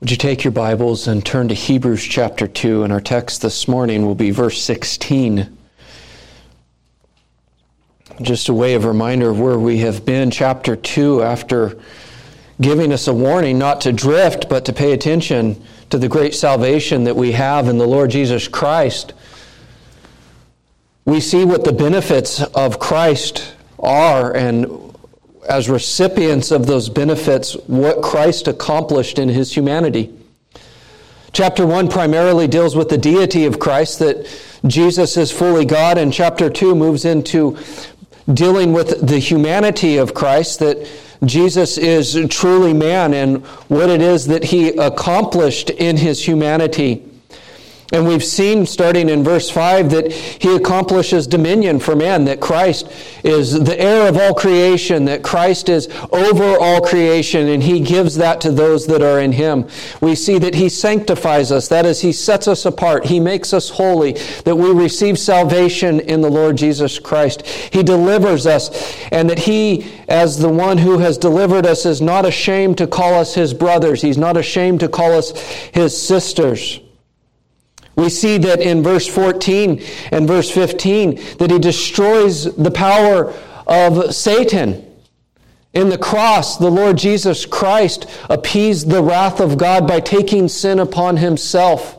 Would you take your Bibles and turn to Hebrews chapter 2, and our text this morning will be verse 16. Just a way of reminder of where we have been. Chapter 2, after giving us a warning not to drift, but to pay attention to the great salvation that we have in the Lord Jesus Christ, we see what the benefits of Christ are, and as recipients of those benefits, what Christ accomplished in His humanity. Chapter 1 primarily deals with the deity of Christ, that Jesus is fully God, and chapter 2 moves into dealing with the humanity of Christ, that Jesus is truly man and what it is that He accomplished in His humanity. And we've seen, starting in verse 5, that He accomplishes dominion for man, that Christ is the heir of all creation, that Christ is over all creation, and He gives that to those that are in Him. We see that He sanctifies us, that is, He sets us apart, He makes us holy, that we receive salvation in the Lord Jesus Christ. He delivers us, and that He, as the one who has delivered us, is not ashamed to call us His brothers. He's not ashamed to call us His sisters. We see that in verse 14 and verse 15 that He destroys the power of Satan. In the cross, the Lord Jesus Christ appeased the wrath of God by taking sin upon Himself.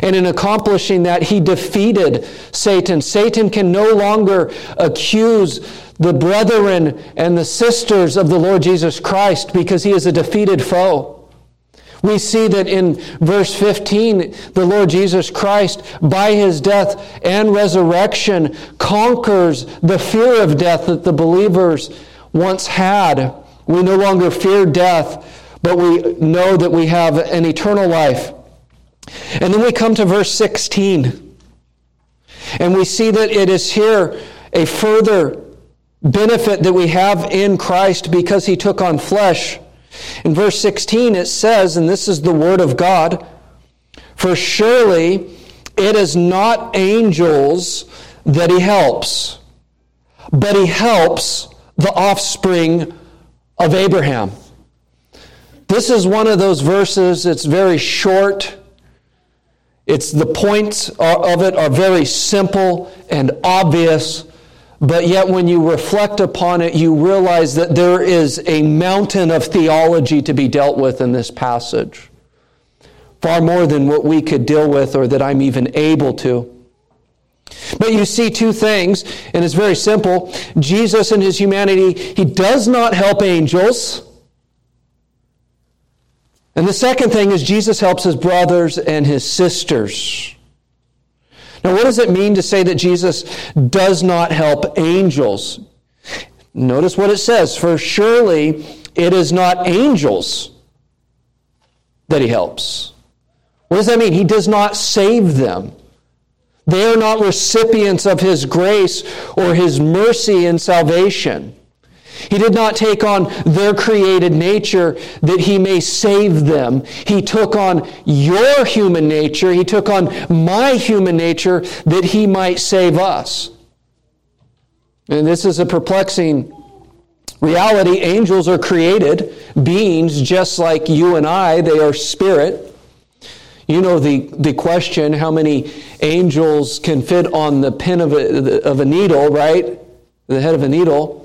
And in accomplishing that, He defeated Satan. Satan can no longer accuse the brethren and the sisters of the Lord Jesus Christ because He is a defeated foe. We see that in verse 15, the Lord Jesus Christ, by His death and resurrection, conquers the fear of death that the believers once had. We no longer fear death, but we know that we have an eternal life. And then we come to verse 16, and we see that it is here a further benefit that we have in Christ because He took on flesh. In verse 16 it says, and this is the word of God, "For surely it is not angels that He helps, but He helps the offspring of Abraham." This is one of those verses, it's very short. It's the points of it are very simple and obvious. But yet when you reflect upon it, you realize that there is a mountain of theology to be dealt with in this passage. Far more than what we could deal with or that I'm even able to. But you see two things, and it's very simple. Jesus in His humanity, He does not help angels. And the second thing is Jesus helps His brothers and His sisters. Now, what does it mean to say that Jesus does not help angels? Notice what it says, "For surely it is not angels that He helps." What does that mean? He does not save them. They are not recipients of His grace or His mercy in salvation. He did not take on their created nature that He may save them. He took on your human nature. He took on my human nature that He might save us. And this is a perplexing reality. Angels are created beings just like you and I. They are spirit. You know the question, how many angels can fit on the pin of a needle, right? The head of a needle.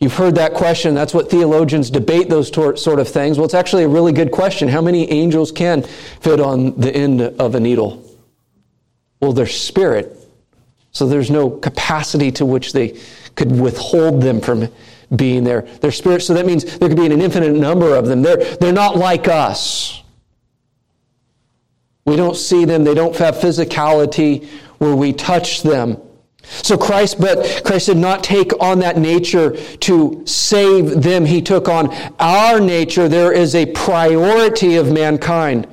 You've heard that question. That's what theologians debate, those sort of things. Well, it's actually a really good question. How many angels can fit on the end of a needle? Well, they're spirit, so there's no capacity to which they could withhold them from being there. They're spirit, so that means there could be an infinite number of them. They're not like us. We don't see them. They don't have physicality where we touch them. So Christ did not take on that nature to save them. He took on our nature. There is a priority of mankind.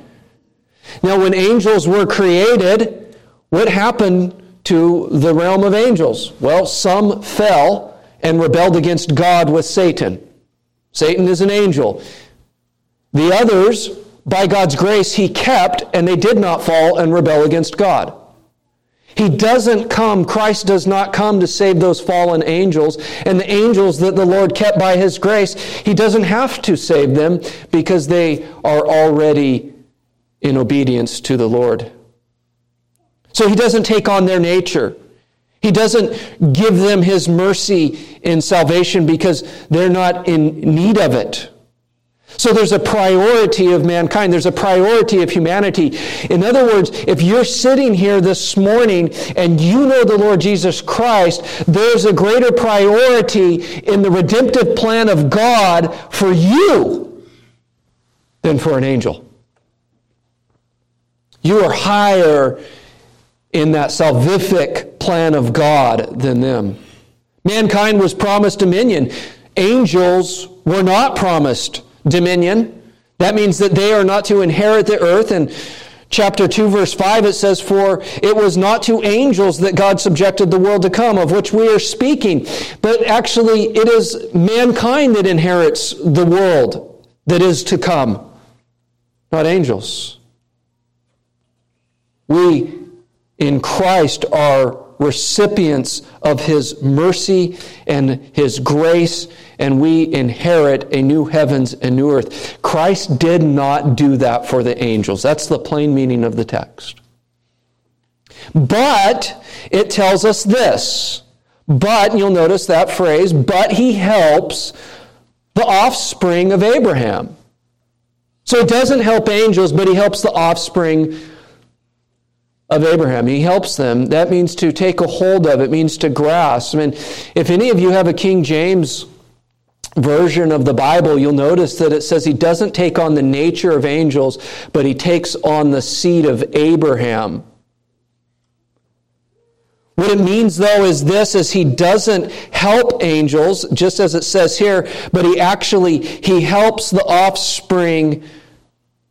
Now, when angels were created, what happened to the realm of angels? Well, some fell and rebelled against God with Satan. Satan is an angel. The others, by God's grace, He kept, and they did not fall and rebel against God. He doesn't come, Christ does not come to save those fallen angels. And the angels that the Lord kept by His grace, He doesn't have to save them because they are already in obedience to the Lord. So He doesn't take on their nature. He doesn't give them His mercy in salvation because they're not in need of it. So there's a priority of mankind. There's a priority of humanity. In other words, if you're sitting here this morning and you know the Lord Jesus Christ, there's a greater priority in the redemptive plan of God for you than for an angel. You are higher in that salvific plan of God than them. Mankind was promised dominion. Angels were not promised dominion. That means that they are not to inherit the earth. And chapter 2, verse 5, it says, "For it was not to angels that God subjected the world to come, of which we are speaking." But actually, it is mankind that inherits the world that is to come, not angels. We, in Christ, are recipients of His mercy and His grace, and we inherit a new heavens and new earth. Christ did not do that for the angels. That's the plain meaning of the text. But it tells us this. But, you'll notice that phrase, but He helps the offspring of Abraham. So it doesn't help angels, but He helps the offspring of Abraham. He helps them. That means to take a hold of. It means to grasp. I mean, if any of you have a King James version of the Bible, you'll notice that it says He doesn't take on the nature of angels, but He takes on the seed of Abraham. What it means, though, is this, is He doesn't help angels, just as it says here, but He actually, He helps the offspring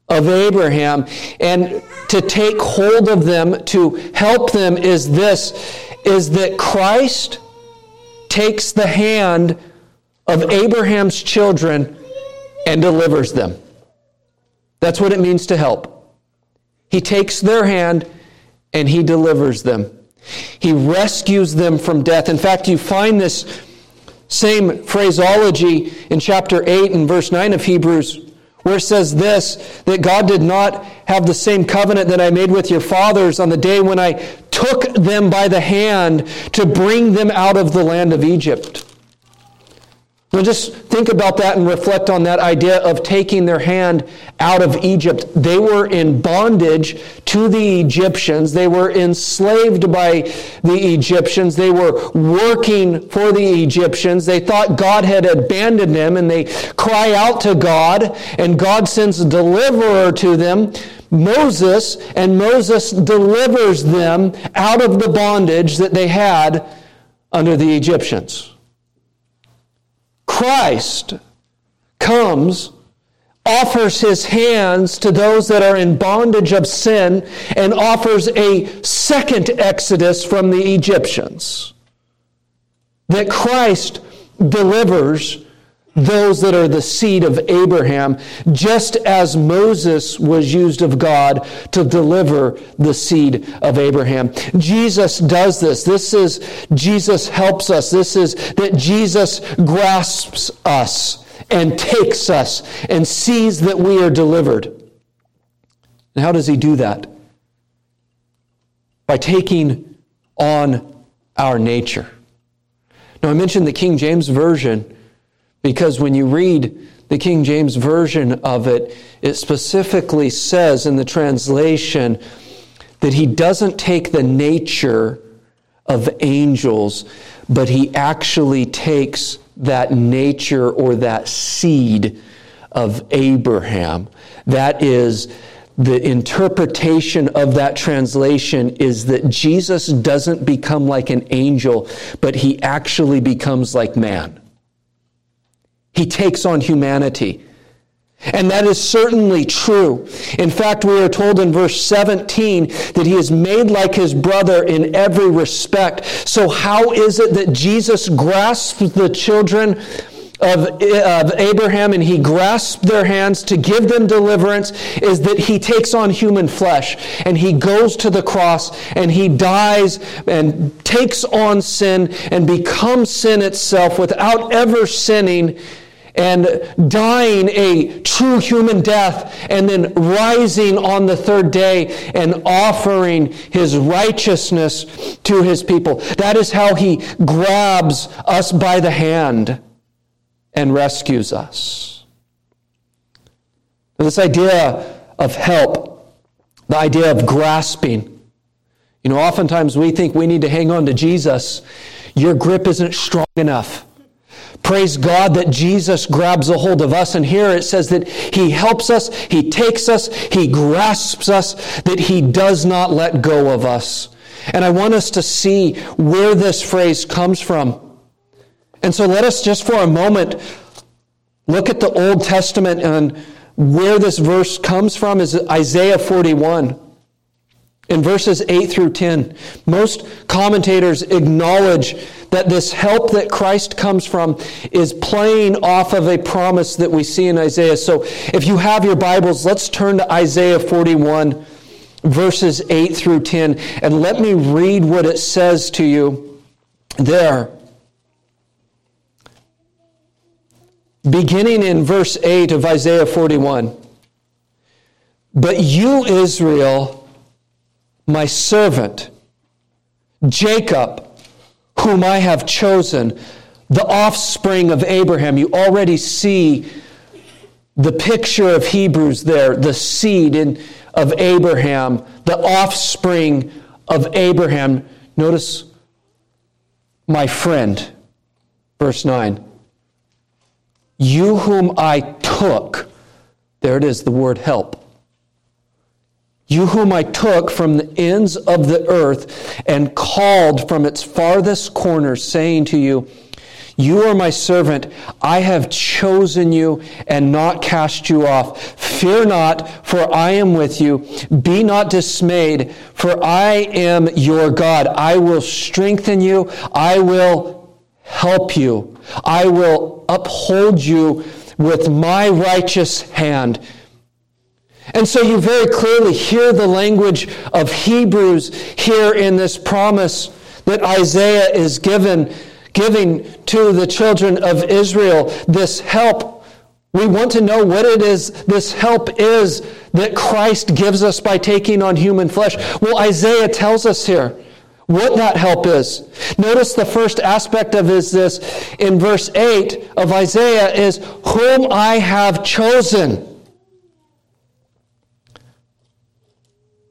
of Abraham, and to take hold of them, to help them is that Christ takes the hand of Abraham's children and delivers them. That's what it means to help. He takes their hand and He delivers them. He rescues them from death. In fact, you find this same phraseology in chapter 8 and verse 9 of Hebrews, where it says this, that God did not have the same covenant that I made with your fathers on the day when I took them by the hand to bring them out of the land of Egypt. Now just think about that and reflect on that idea of taking their hand out of Egypt. They were in bondage to the Egyptians. They were enslaved by the Egyptians. They were working for the Egyptians. They thought God had abandoned them, and they cry out to God, and God sends a deliverer to them, Moses, and Moses delivers them out of the bondage that they had under the Egyptians. Christ comes, offers His hands to those that are in bondage of sin, and offers a second exodus from the Egyptians. That Christ delivers those that are the seed of Abraham, just as Moses was used of God to deliver the seed of Abraham. Jesus does this. This is Jesus helps us. This is that Jesus grasps us and takes us and sees that we are delivered. And how does He do that? By taking on our nature. Now, I mentioned the King James Version, because when you read the King James Version of it, it specifically says in the translation that He doesn't take the nature of angels, but He actually takes that nature or that seed of Abraham. That is, the interpretation of that translation is that Jesus doesn't become like an angel, but He actually becomes like man. He takes on humanity. And that is certainly true. In fact, we are told in verse 17 that He is made like His brother in every respect. So how is it that Jesus grasps the children of Abraham and he grasped their hands to give them deliverance is that he takes on human flesh and he goes to the cross and he dies and takes on sin and becomes sin itself without ever sinning and dying a true human death and then rising on the third day and offering his righteousness to his people. That is how he grabs us by the hand and rescues us. This idea of help, the idea of grasping. You know, oftentimes we think we need to hang on to Jesus. Your grip isn't strong enough. Praise God that Jesus grabs a hold of us. And here it says that He helps us, He takes us, He grasps us, that He does not let go of us. And I want us to see where this phrase comes from. And so let us just for a moment look at the Old Testament, and where this verse comes from is Isaiah 41. In verses 8 through 10, most commentators acknowledge that this help that Christ comes from is playing off of a promise that we see in Isaiah. So if you have your Bibles, let's turn to Isaiah 41, verses 8 through 10, and let me read what it says to you there. Beginning in verse 8 of Isaiah 41, "But you, Israel, my servant, Jacob, whom I have chosen, the offspring of Abraham." You already see the picture of Hebrews there, the seed of Abraham, the offspring of Abraham. Notice, "my friend," verse 9. "You whom I took," there it is, the word help. "You whom I took from the ends of the earth and called from its farthest corners, saying to you, 'You are my servant, I have chosen you and not cast you off. Fear not, for I am with you. Be not dismayed, for I am your God. I will strengthen you, I will help you. I will uphold you with my righteous hand.'" And so you very clearly hear the language of Hebrews here in this promise that Isaiah is giving to the children of Israel, this help. We want to know what it is, this help is that Christ gives us by taking on human flesh. Well, Isaiah tells us here what that help is. Notice the first aspect of this in verse 8 of Isaiah is, "whom I have chosen."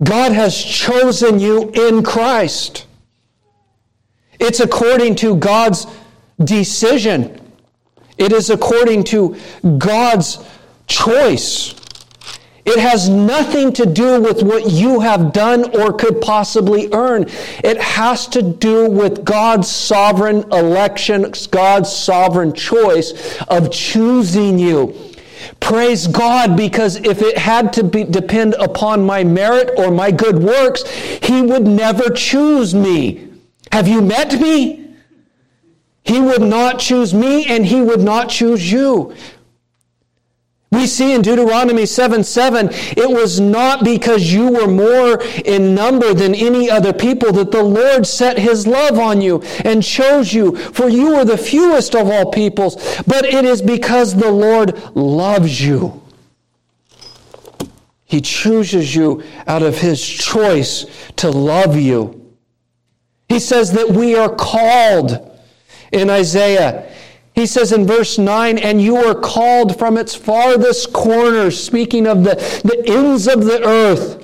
God has chosen you in Christ. It's according to God's decision. It is according to God's choice. It has nothing to do with what you have done or could possibly earn. It has to do with God's sovereign election, God's sovereign choice of choosing you. Praise God, because if it had to depend upon my merit or my good works, He would never choose me. Have you met me? He would not choose me, and He would not choose you. We see in Deuteronomy 7:7, "It was not because you were more in number than any other people that the Lord set His love on you and chose you, for you were the fewest of all peoples, but it is because the Lord loves you." He chooses you out of His choice to love you. He says that we are called in Isaiah. He says in verse 9, "and you are called from its farthest corners," speaking of the ends of the earth.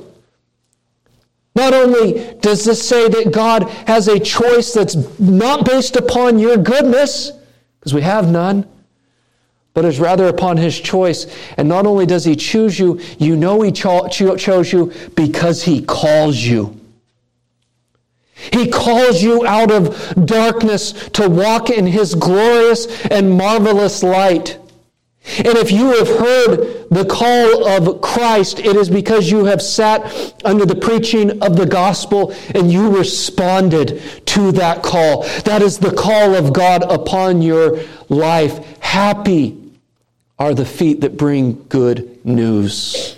Not only does this say that God has a choice that's not based upon your goodness, because we have none, but is rather upon His choice. And not only does He choose you, you know He chose you because He calls you. He calls you out of darkness to walk in His glorious and marvelous light. And if you have heard the call of Christ, it is because you have sat under the preaching of the gospel and you responded to that call. That is the call of God upon your life. Happy are the feet that bring good news.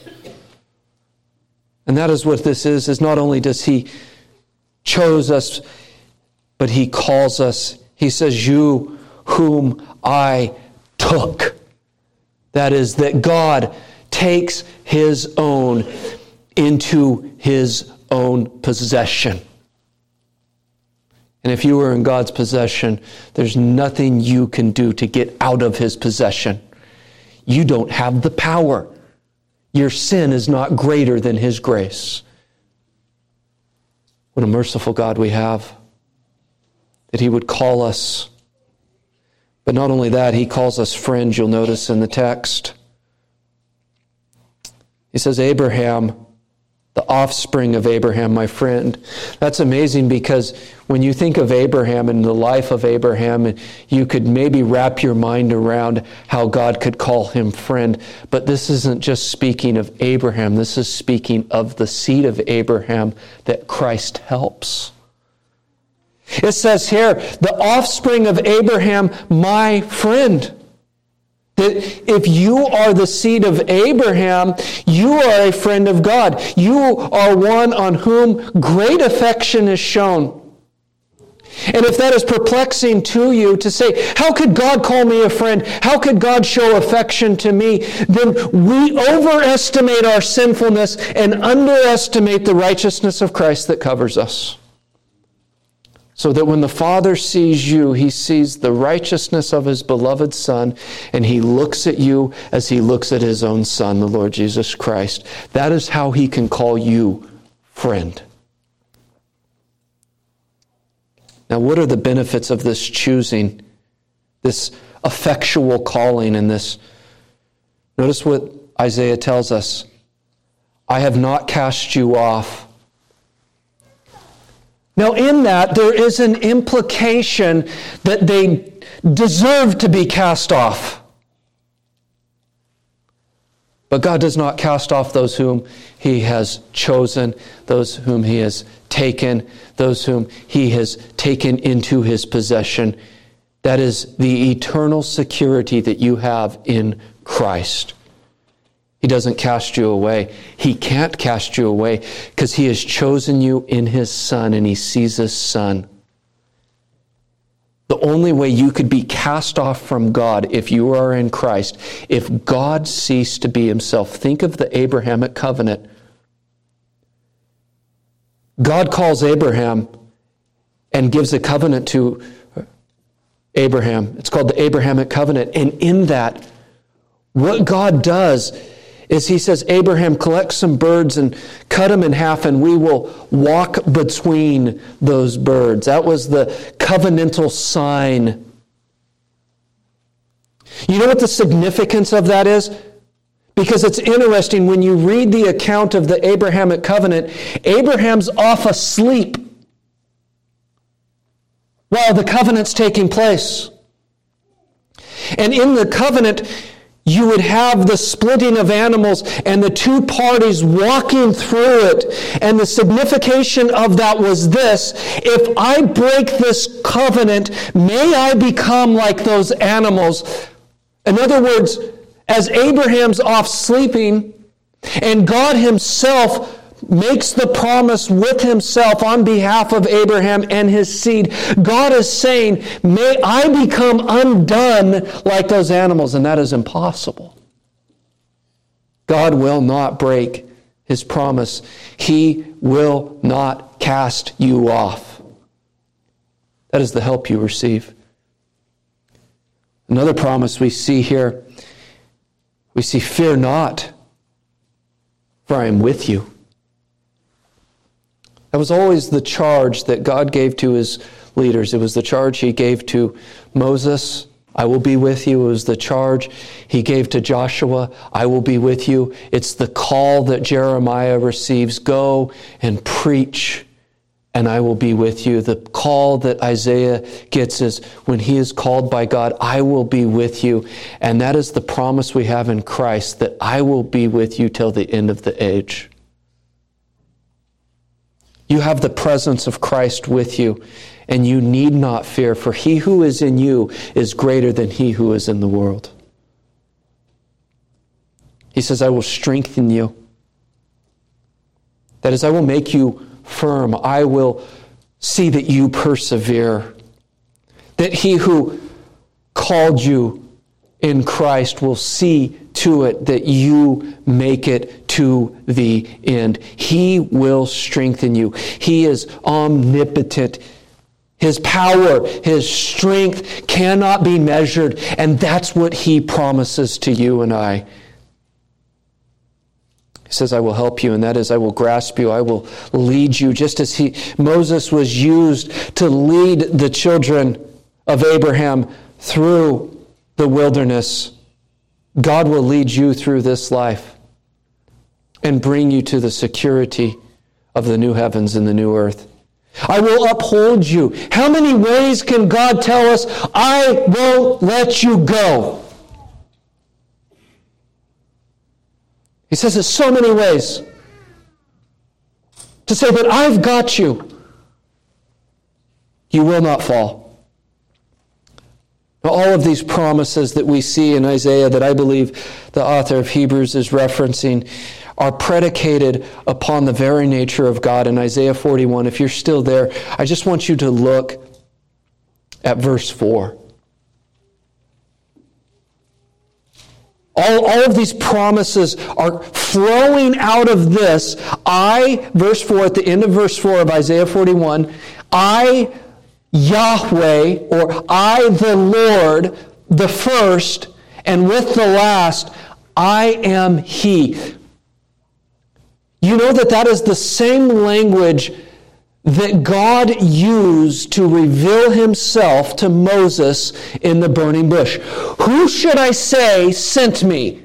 And that is what this is not only does He chose us, but He calls us. He says, you whom I took. That is, that God takes His own into His own possession. And if you are in God's possession, there's nothing you can do to get out of His possession. You don't have the power. Your sin is not greater than His grace. What a merciful God we have, that He would call us. But not only that, He calls us friends, you'll notice in the text. He says, Abraham, the offspring of Abraham, my friend. That's amazing, because when you think of Abraham and the life of Abraham, you could maybe wrap your mind around how God could call him friend. But this isn't just speaking of Abraham. This is speaking of the seed of Abraham that Christ helps. It says here, the offspring of Abraham, my friend. That if you are the seed of Abraham, you are a friend of God. You are one on whom great affection is shown. And if that is perplexing to you to say, how could God call me a friend? How could God show affection to me? Then we overestimate our sinfulness and underestimate the righteousness of Christ that covers us. So that when the Father sees you, He sees the righteousness of His beloved Son, and He looks at you as He looks at His own Son, the Lord Jesus Christ. That is how He can call you friend. Now, what are the benefits of this choosing, this effectual calling in this? Notice what Isaiah tells us. I have not cast you off. Now, in that, there is an implication that they deserve to be cast off. But God does not cast off those whom He has chosen, those whom He has taken, those whom He has taken into His possession. That is the eternal security that you have in Christ. He doesn't cast you away. He can't cast you away because He has chosen you in His Son, and He sees His Son. The only way you could be cast off from God if you are in Christ, if God ceased to be Himself. Think of the Abrahamic covenant. God calls Abraham and gives a covenant to Abraham. It's called the Abrahamic covenant. And in that, what God does is He says, Abraham, collect some birds and cut them in half, and we will walk between those birds. That was the covenantal sign. You know what the significance of that is? Because it's interesting, when you read the account of the Abrahamic covenant, Abraham's off asleep while the covenant's taking place. And in the covenant, you would have the splitting of animals and the two parties walking through it. And the signification of that was this: if I break this covenant, may I become like those animals. In other words, as Abraham's off sleeping, and God Himself makes the promise with Himself on behalf of Abraham and his seed, God is saying, may I become undone like those animals, and that is impossible. God will not break His promise. He will not cast you off. That is the help you receive. Another promise we see here, we see, fear not, for I am with you. That was always the charge that God gave to His leaders. It was the charge He gave to Moses, I will be with you. It was the charge He gave to Joshua, I will be with you. It's the call that Jeremiah receives, go and preach and I will be with you. The call that Isaiah gets is when he is called by God, I will be with you. And that is the promise we have in Christ, that I will be with you till the end of the age. You have the presence of Christ with you, and you need not fear, for he who is in you is greater than he who is in the world. He says, I will strengthen you. That is, I will make you firm. I will see that you persevere. That he who called you in Christ will see to it that you make it to the end. He will strengthen you. He is omnipotent. His power, his strength cannot be measured, and that's what he promises to you and I. He says, I will help you, and that is, I will grasp you, I will lead you, just as Moses was used to lead the children of Abraham through the wilderness. God will lead you through this life and bring you to the security of the new heavens and the new earth. I will uphold you. How many ways can God tell us, I won't let you go? He says it so many ways. To say that I've got you. You will not fall. Now, all of these promises that we see in Isaiah that I believe the author of Hebrews is referencing are predicated upon the very nature of God. In Isaiah 41, if you're still there, I just want you to look at verse 4. All of these promises are flowing out of this. Verse 4, at the end of verse 4 of Isaiah 41, I, Yahweh, or I, the Lord, the first, and with the last, I am He. You know that is the same language that God used to reveal himself to Moses in the burning bush. Who should I say sent me?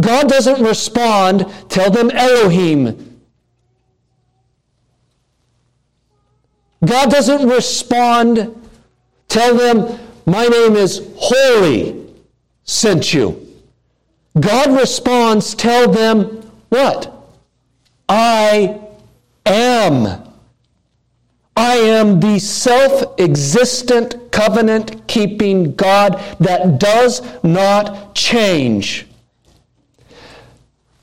God doesn't respond, tell them Elohim. God doesn't respond, tell them, my name is Holy, sent you. God responds, tell them what? I am the self-existent, covenant-keeping God that does not change.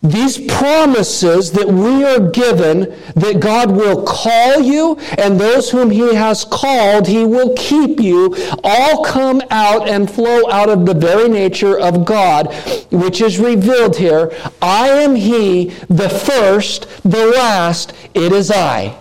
These promises that we are given, that God will call you, and those whom He has called, He will keep you, all come out and flow out of the very nature of God, which is revealed here. I am He, the first, the last, it is I.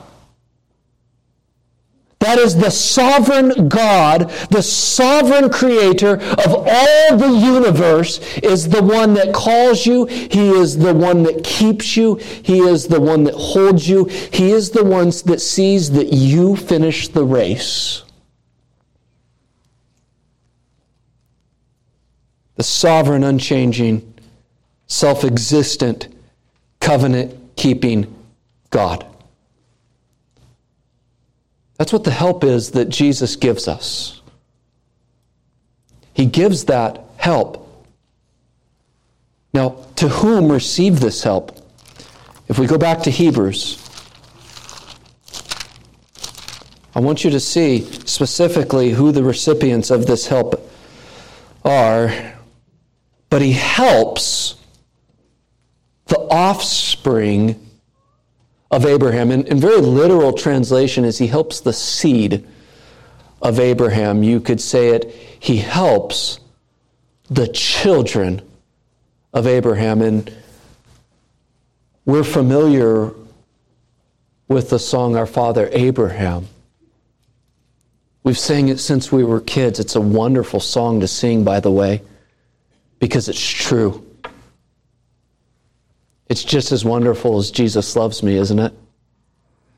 That is the sovereign God, the sovereign creator of all the universe is the one that calls you. He is the one that keeps you. He is the one that holds you. He is the one that sees that you finish the race. The sovereign, unchanging, self-existent, covenant-keeping God. That's what the help is that Jesus gives us. He gives that help. Now, to whom receive this help? If we go back to Hebrews, I want you to see specifically who the recipients of this help are. But He helps the offspring of Abraham. In very literal translation is He helps the seed of Abraham. You could say it, He helps the children of Abraham. And we're familiar with the song, Our Father Abraham. We've sang it since we were kids. It's a wonderful song to sing, by the way, because it's true. It's just as wonderful as Jesus loves me, isn't it?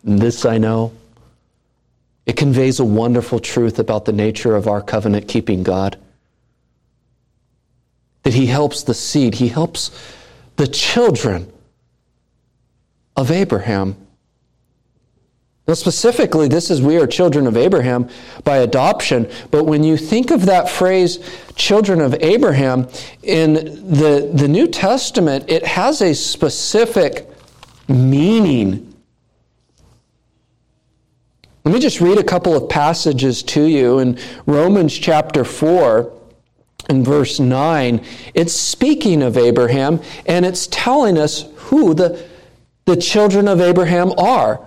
And this I know. It conveys a wonderful truth about the nature of our covenant-keeping God. That He helps the seed. He helps the children of Abraham. Now specifically, this is we are children of Abraham by adoption. But when you think of that phrase, children of Abraham, in the New Testament, it has a specific meaning. Let me just read a couple of passages to you. In Romans chapter 4 and verse 9, it's speaking of Abraham, and it's telling us who the children of Abraham are.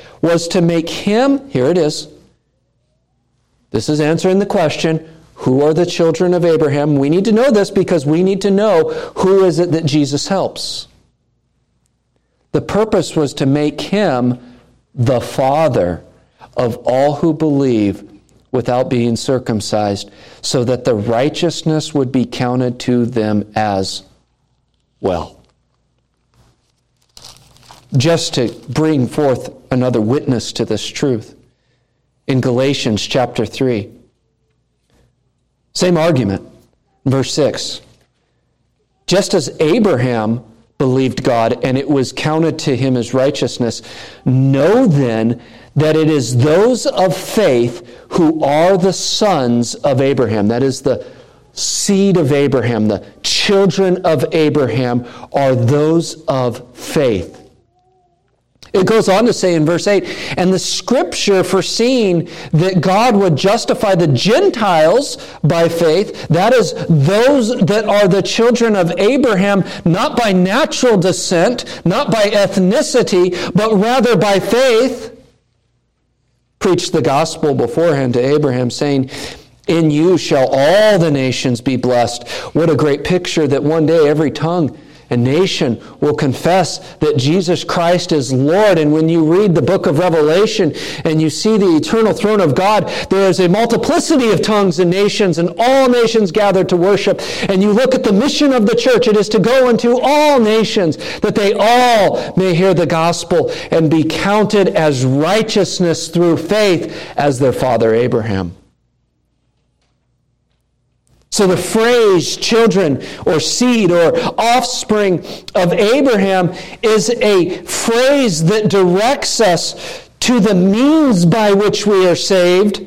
was to make him, here it is, this is answering the question, who are the children of Abraham? We need to know this because we need to know who is it that Jesus helps. The purpose was to make him the father of all who believe without being circumcised, so that the righteousness would be counted to them as well. Just to bring forth another witness to this truth, in Galatians chapter 3, same argument, verse 6. Just as Abraham believed God and it was counted to him as righteousness, know then that it is those of faith who are the sons of Abraham. That is the seed of Abraham, the children of Abraham are those of faith. It goes on to say in verse 8, and the Scripture foreseeing that God would justify the Gentiles by faith, that is, those that are the children of Abraham, not by natural descent, not by ethnicity, but rather by faith, preached the gospel beforehand to Abraham, saying, in you shall all the nations be blessed. What a great picture that one day every tongue and nation will confess that Jesus Christ is Lord. And when you read the book of Revelation and you see the eternal throne of God, there is a multiplicity of tongues and nations, and all nations gathered to worship. And you look at the mission of the church, it is to go into all nations, that they all may hear the gospel and be counted as righteousness through faith as their father Abraham. So the phrase children or seed or offspring of Abraham is a phrase that directs us to the means by which we are saved.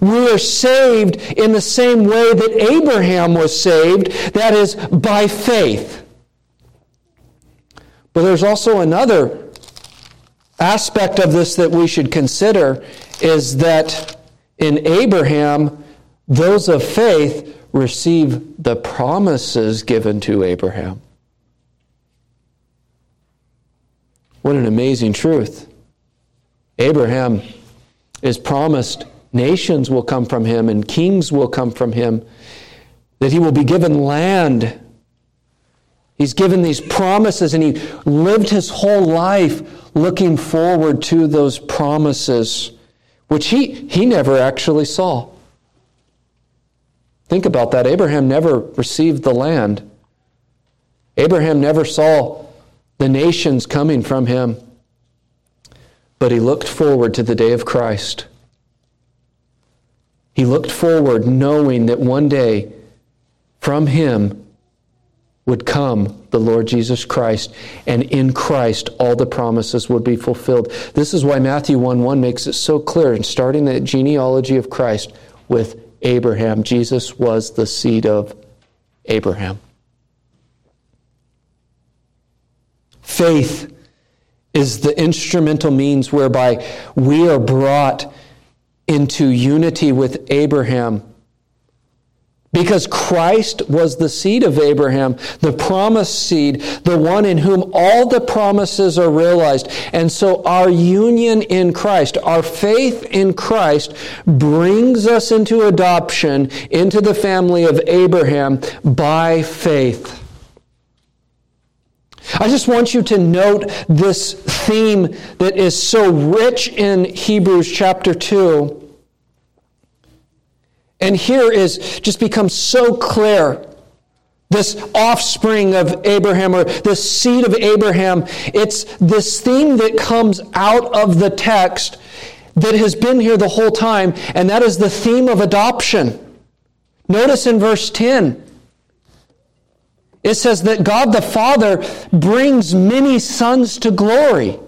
We are saved in the same way that Abraham was saved, that is, by faith. But there's also another aspect of this that we should consider, is that in Abraham, those of faith receive the promises given to Abraham. What an amazing truth. Abraham is promised nations will come from him and kings will come from him, that he will be given land. He's given these promises, and he lived his whole life looking forward to those promises, which he never actually saw. Think about that. Abraham never received the land. Abraham never saw the nations coming from him. But he looked forward to the day of Christ. He looked forward knowing that one day from him would come the Lord Jesus Christ, and in Christ all the promises would be fulfilled. This is why Matthew 1:1 makes it so clear in starting the genealogy of Christ with Abraham. Jesus was the seed of Abraham. Faith is the instrumental means whereby we are brought into unity with Abraham. Because Christ was the seed of Abraham, the promised seed, the one in whom all the promises are realized. And so our union in Christ, our faith in Christ, brings us into adoption, into the family of Abraham by faith. I just want you to note this theme that is so rich in Hebrews chapter 2. And here is just becomes so clear. This offspring of Abraham, or this seed of Abraham, it's this theme that comes out of the text that has been here the whole time, and that is the theme of adoption. Notice in verse 10, it says that God the Father brings many sons to glory.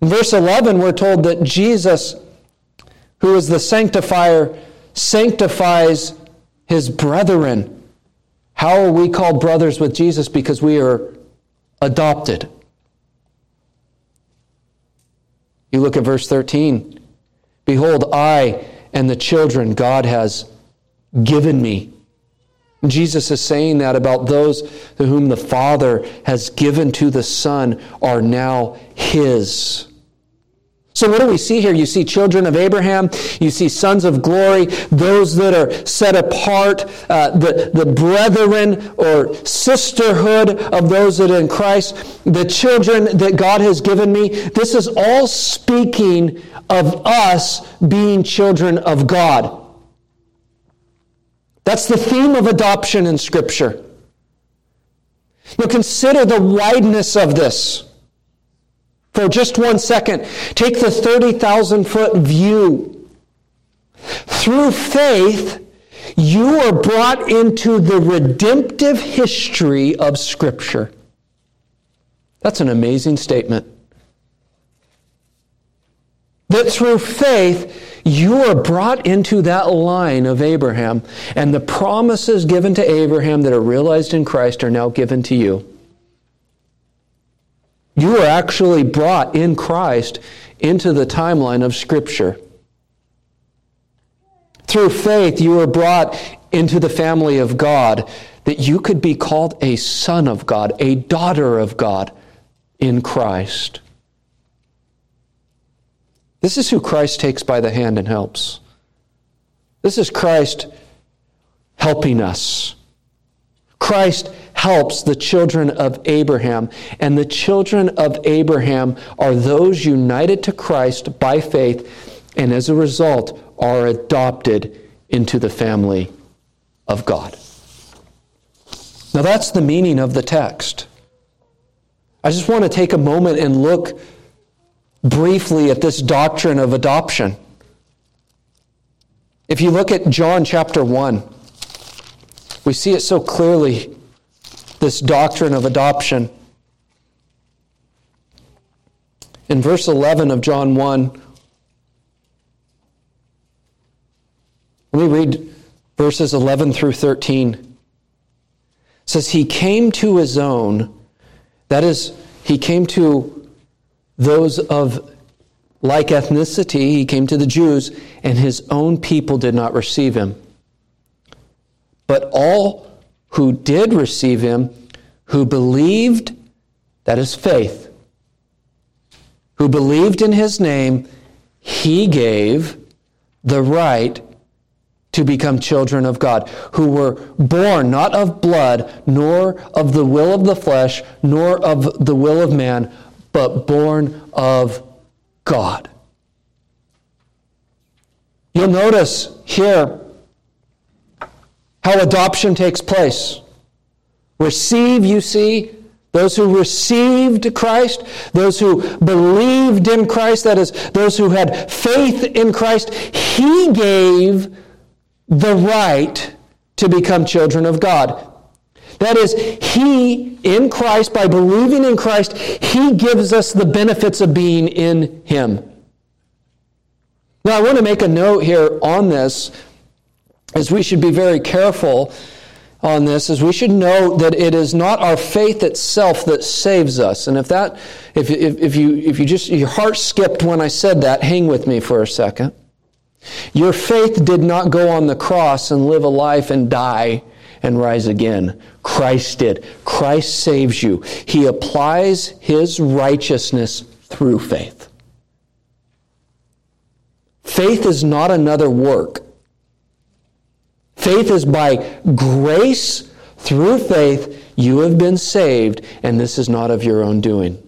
In verse 11, we're told that Jesus, who is the sanctifier, sanctifies His brethren. How are we called brothers with Jesus? Because we are adopted. You look at verse 13. Behold, I and the children God has given me. Jesus is saying that about those to whom the Father has given to the Son are now His. So what do we see here? You see children of Abraham, you see sons of glory, those that are set apart, the brethren or sisterhood of those that are in Christ, the children that God has given me. This is all speaking of us being children of God. That's the theme of adoption in Scripture. Now consider the wideness of this. For just 1 second, take the 30,000-foot view. Through faith, you are brought into the redemptive history of Scripture. That's an amazing statement. That through faith, you are brought into that line of Abraham, and the promises given to Abraham that are realized in Christ are now given to you. You are actually brought in Christ into the timeline of Scripture. Through faith, you are brought into the family of God, that you could be called a son of God, a daughter of God in Christ. This is who Christ takes by the hand and helps. This is Christ helping us. Christ helps the children of Abraham, and the children of Abraham are those united to Christ by faith, and as a result are adopted into the family of God. Now that's the meaning of the text. I just want to take a moment and look briefly at this doctrine of adoption. If you look at John chapter 1, we see it so clearly, this doctrine of adoption. In verse 11 of John 1, let me read verses 11 through 13. It says, He came to His own, that is, He came to those of like ethnicity, He came to the Jews, and His own people did not receive Him. But all who did receive Him, who believed, that is faith, who believed in His name, He gave the right to become children of God, who were born not of blood, nor of the will of the flesh, nor of the will of man, but born of God. You'll notice here how adoption takes place. Receive, you see, those who received Christ, those who believed in Christ, that is, those who had faith in Christ, He gave the right to become children of God. That is, He, in Christ, by believing in Christ, He gives us the benefits of being in Him. Now, I want to make a note here on this, as we should be very careful on this, as we should note that it is not our faith itself that saves us. And if your heart skipped when I said that, hang with me for a second. Your faith did not go on the cross and live a life and die and rise again. Christ did. Christ saves you. He applies His righteousness through faith. Faith is not another work. Faith is by grace Through faith, you have been saved, and this is not of your own doing.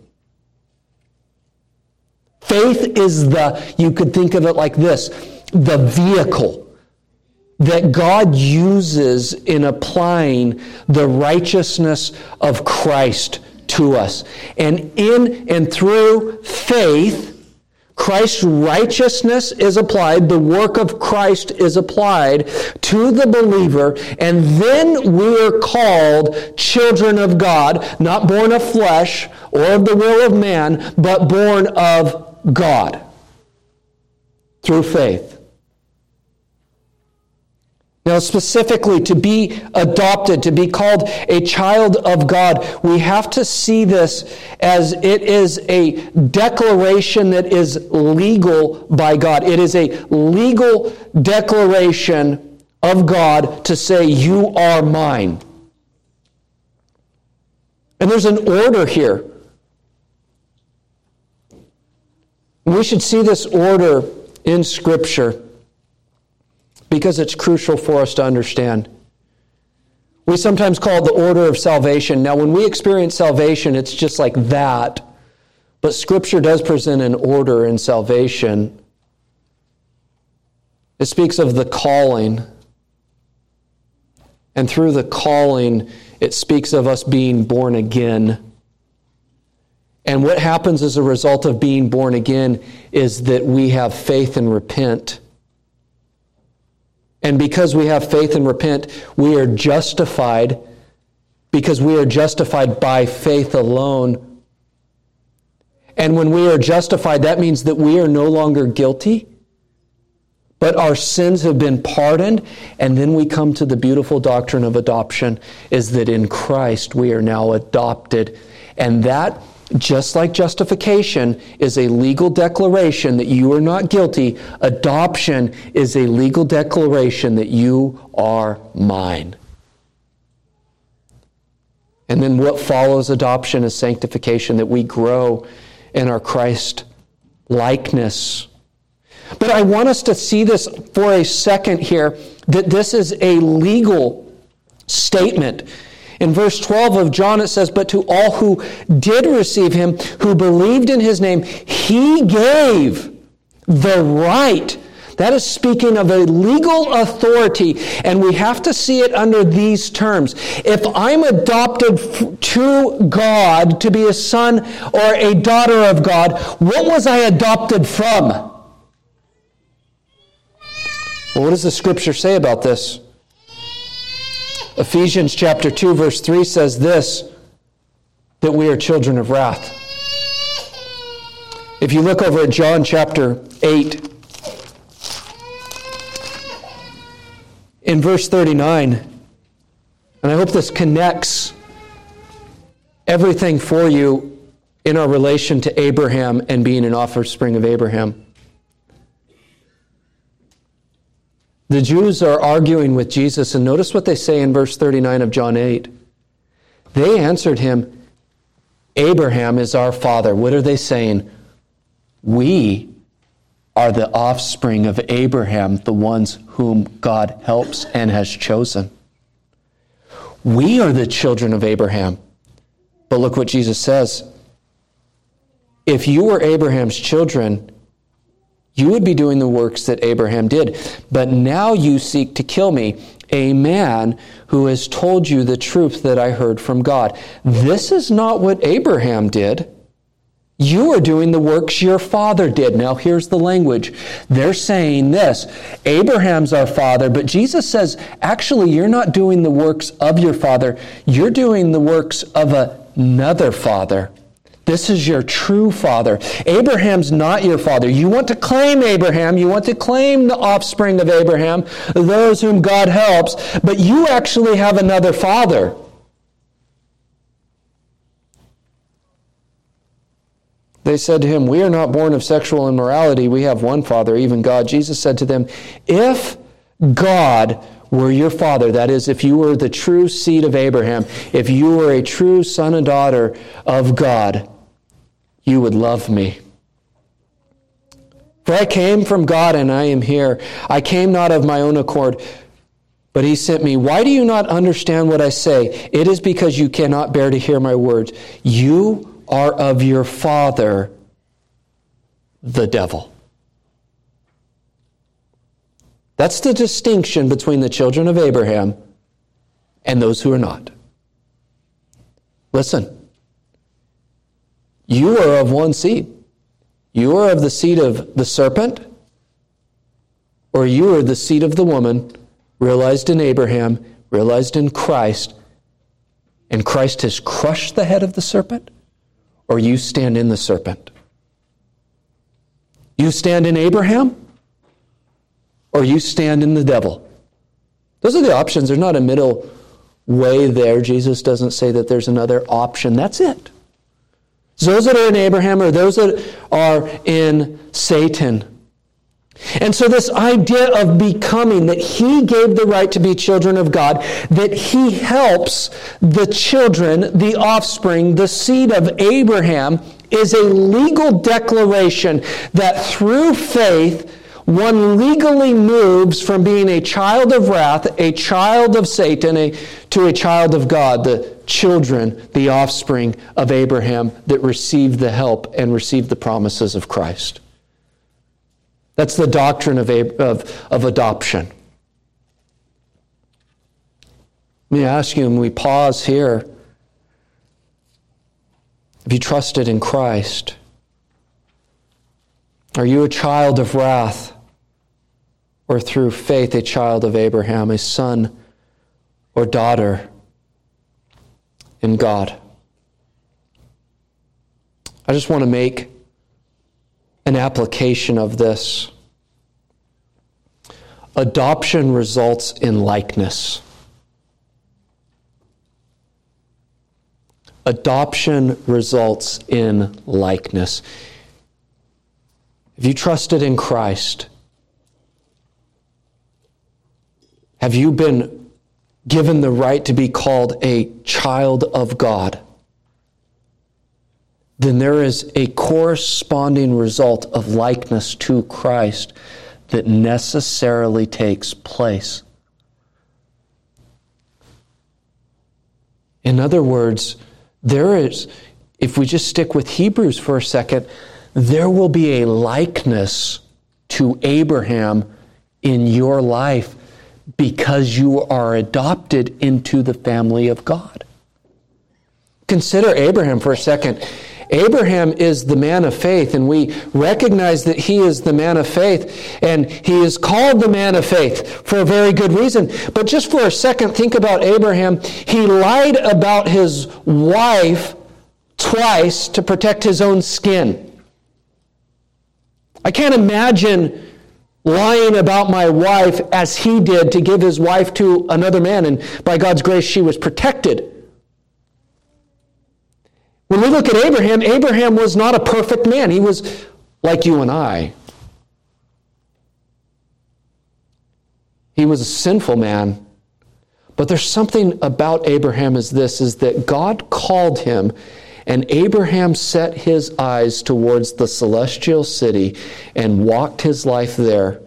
Faith is you could think of it like this, the vehicle that God uses in applying the righteousness of Christ to us. And in and through faith, Christ's righteousness is applied, the work of Christ is applied to the believer, and then we are called children of God, not born of flesh or of the will of man, but born of God through faith. Now, specifically, to be adopted, to be called a child of God, we have to see this as it is a declaration that is legal by God. It is a legal declaration of God to say, you are mine. And there's an order here. We should see this order in Scripture, because it's crucial for us to understand. We sometimes call it the order of salvation. Now, when we experience salvation, it's just like that. But Scripture does present an order in salvation. It speaks of the calling. And through the calling, it speaks of us being born again. And what happens as a result of being born again is that we have faith and repent. And because we have faith and repent, we are justified, because we are justified by faith alone. And when we are justified, that means that we are no longer guilty, but our sins have been pardoned. And then we come to the beautiful doctrine of adoption, is that in Christ we are now adopted. And that, just like justification is a legal declaration that you are not guilty, adoption is a legal declaration that you are mine. And then what follows adoption is sanctification, that we grow in our Christ likeness. But I want us to see this for a second here, that this is a legal statement. In verse 12 of John, it says, "But to all who did receive him, who believed in his name, he gave the right." That is speaking of a legal authority, and we have to see it under these terms. If I'm adopted to God to be a son or a daughter of God, what was I adopted from? Well, what does the Scripture say about this? Ephesians chapter 2, verse 3 says this, that we are children of wrath. If you look over at John chapter 8, in verse 39, and I hope this connects everything for you in our relation to Abraham and being an offspring of Abraham. The Jews are arguing with Jesus, and notice what they say in verse 39 of John 8. They answered him, "Abraham is our father." What are they saying? We are the offspring of Abraham, the ones whom God helps and has chosen. We are the children of Abraham. But look what Jesus says. If you were Abraham's children, you would be doing the works that Abraham did. But now you seek to kill me, a man who has told you the truth that I heard from God. This is not what Abraham did. You are doing the works your father did. Now here's the language. They're saying this, Abraham's our father, but Jesus says, actually, you're not doing the works of your father. You're doing the works of another father. This is your true father. Abraham's not your father. You want to claim Abraham. You want to claim the offspring of Abraham, those whom God helps, but you actually have another father. They said to him, "We are not born of sexual immorality. We have one father, even God." Jesus said to them, "If God were your father," that is, if you were the true seed of Abraham, if you were a true son and daughter of God, you would love me. For I came from God and I am here. I came not of my own accord, But he sent me. Why do you not understand what I say? It is because you cannot bear to hear my words. You are of your father, the devil. That's the distinction between the children of Abraham and those who are not. Listen, you are of one seed. You are of the seed of the serpent, or you are the seed of the woman, realized in Abraham, realized in Christ, and Christ has crushed the head of the serpent, or you stand in the serpent. You stand in Abraham, or you stand in the devil. Those are the options. There's not a middle way there. Jesus doesn't say that there's another option. That's it. Those that are in Abraham or those that are in Satan. And so this idea of becoming, that he gave the right to be children of God, that he helps the children, the offspring, the seed of Abraham, is a legal declaration that through faith, one legally moves from being a child of wrath, a child of Satan, to a child of God, the children, the offspring of Abraham that received the help and received the promises of Christ. That's the doctrine of adoption. Let me ask you, and we pause here, have you trusted in Christ? Are you a child of wrath? Or through faith, a child of Abraham, a son or daughter in God. I just want to make an application of this. Adoption results in likeness. Adoption results in likeness. Have you trusted in Christ? Have you been given the right to be called a child of God? Then there is a corresponding result of likeness to Christ that necessarily takes place. In other words, there is, if we just stick with Hebrews for a second, there will be a likeness to Abraham in your life, because you are adopted into the family of God. Consider Abraham for a second. Abraham is the man of faith, and we recognize that he is the man of faith, and he is called the man of faith for a very good reason. But just for a second, think about Abraham. He lied about his wife twice to protect his own skin. I can't imagine lying about my wife as he did to give his wife to another man, and by God's grace she was protected. When we look at Abraham, Abraham was not a perfect man. He was like you and I. He was a sinful man. But there's something about Abraham is that God called him, and Abraham set his eyes towards the celestial city and walked his life there,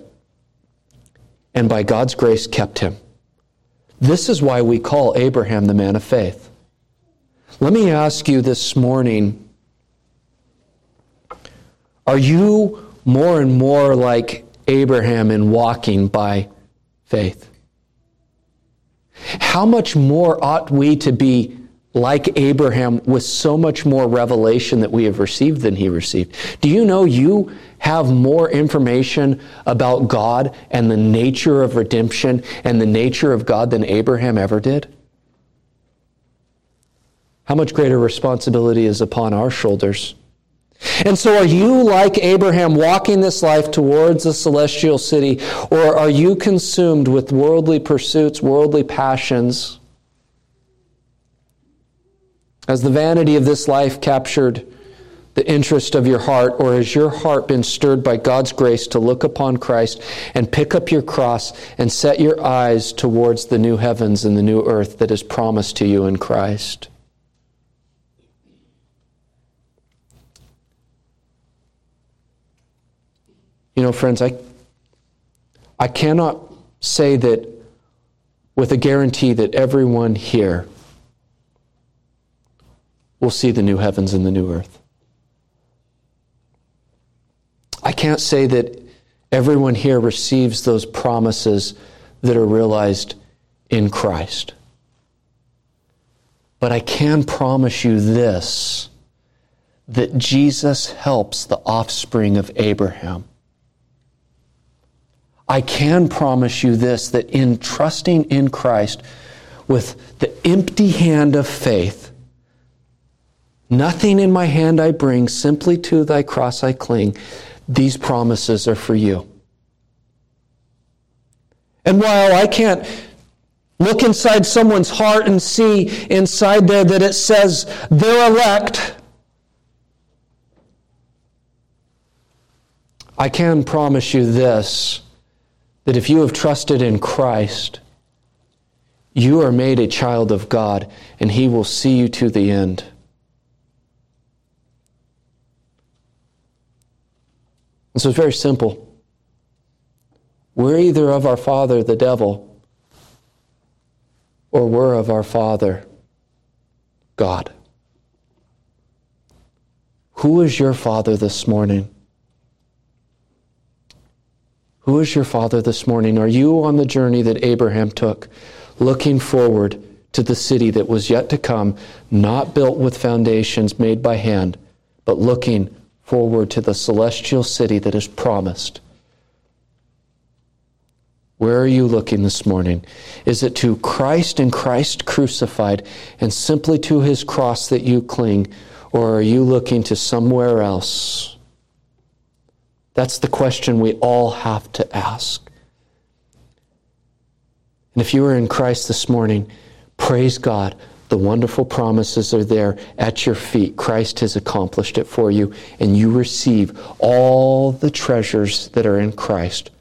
and by God's grace kept him. This is why we call Abraham the man of faith. Let me ask you this morning, are you more and more like Abraham in walking by faith? How much more ought we to be like Abraham, with so much more revelation that we have received than he received? Do you know you have more information about God and the nature of redemption and the nature of God than Abraham ever did? How much greater responsibility is upon our shoulders? And so are you like Abraham, walking this life towards the celestial city, or are you consumed with worldly pursuits, worldly passions? Has the vanity of this life captured the interest of your heart, or has your heart been stirred by God's grace to look upon Christ and pick up your cross and set your eyes towards the new heavens and the new earth that is promised to you in Christ? You know, friends, I cannot say that with a guarantee that everyone here will see the new heavens and the new earth. I can't say that everyone here receives those promises that are realized in Christ. But I can promise you this, that Jesus helps the offspring of Abraham. I can promise you this, that in trusting in Christ with the empty hand of faith, nothing in my hand I bring, simply to thy cross I cling, these promises are for you. And while I can't look inside someone's heart and see inside there that it says they're elect, I can promise you this, that if you have trusted in Christ, you are made a child of God, and He will see you to the end. And so it's very simple. We're either of our father, the devil, or we're of our father, God. Who is your father this morning? Who is your father this morning? Are you on the journey that Abraham took, looking forward to the city that was yet to come, not built with foundations made by hand, but looking forward to the celestial city that is promised? Where are you looking this morning? Is it to Christ and Christ crucified and simply to His cross that you cling, or are you looking to somewhere else? That's the question we all have to ask. And if you are in Christ this morning, praise God. The wonderful promises are there at your feet. Christ has accomplished it for you, and you receive all the treasures that are in Christ,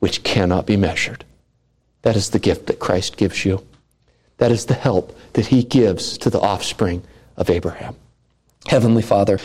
which cannot be measured. That is the gift that Christ gives you. That is the help that He gives to the offspring of Abraham. Heavenly Father,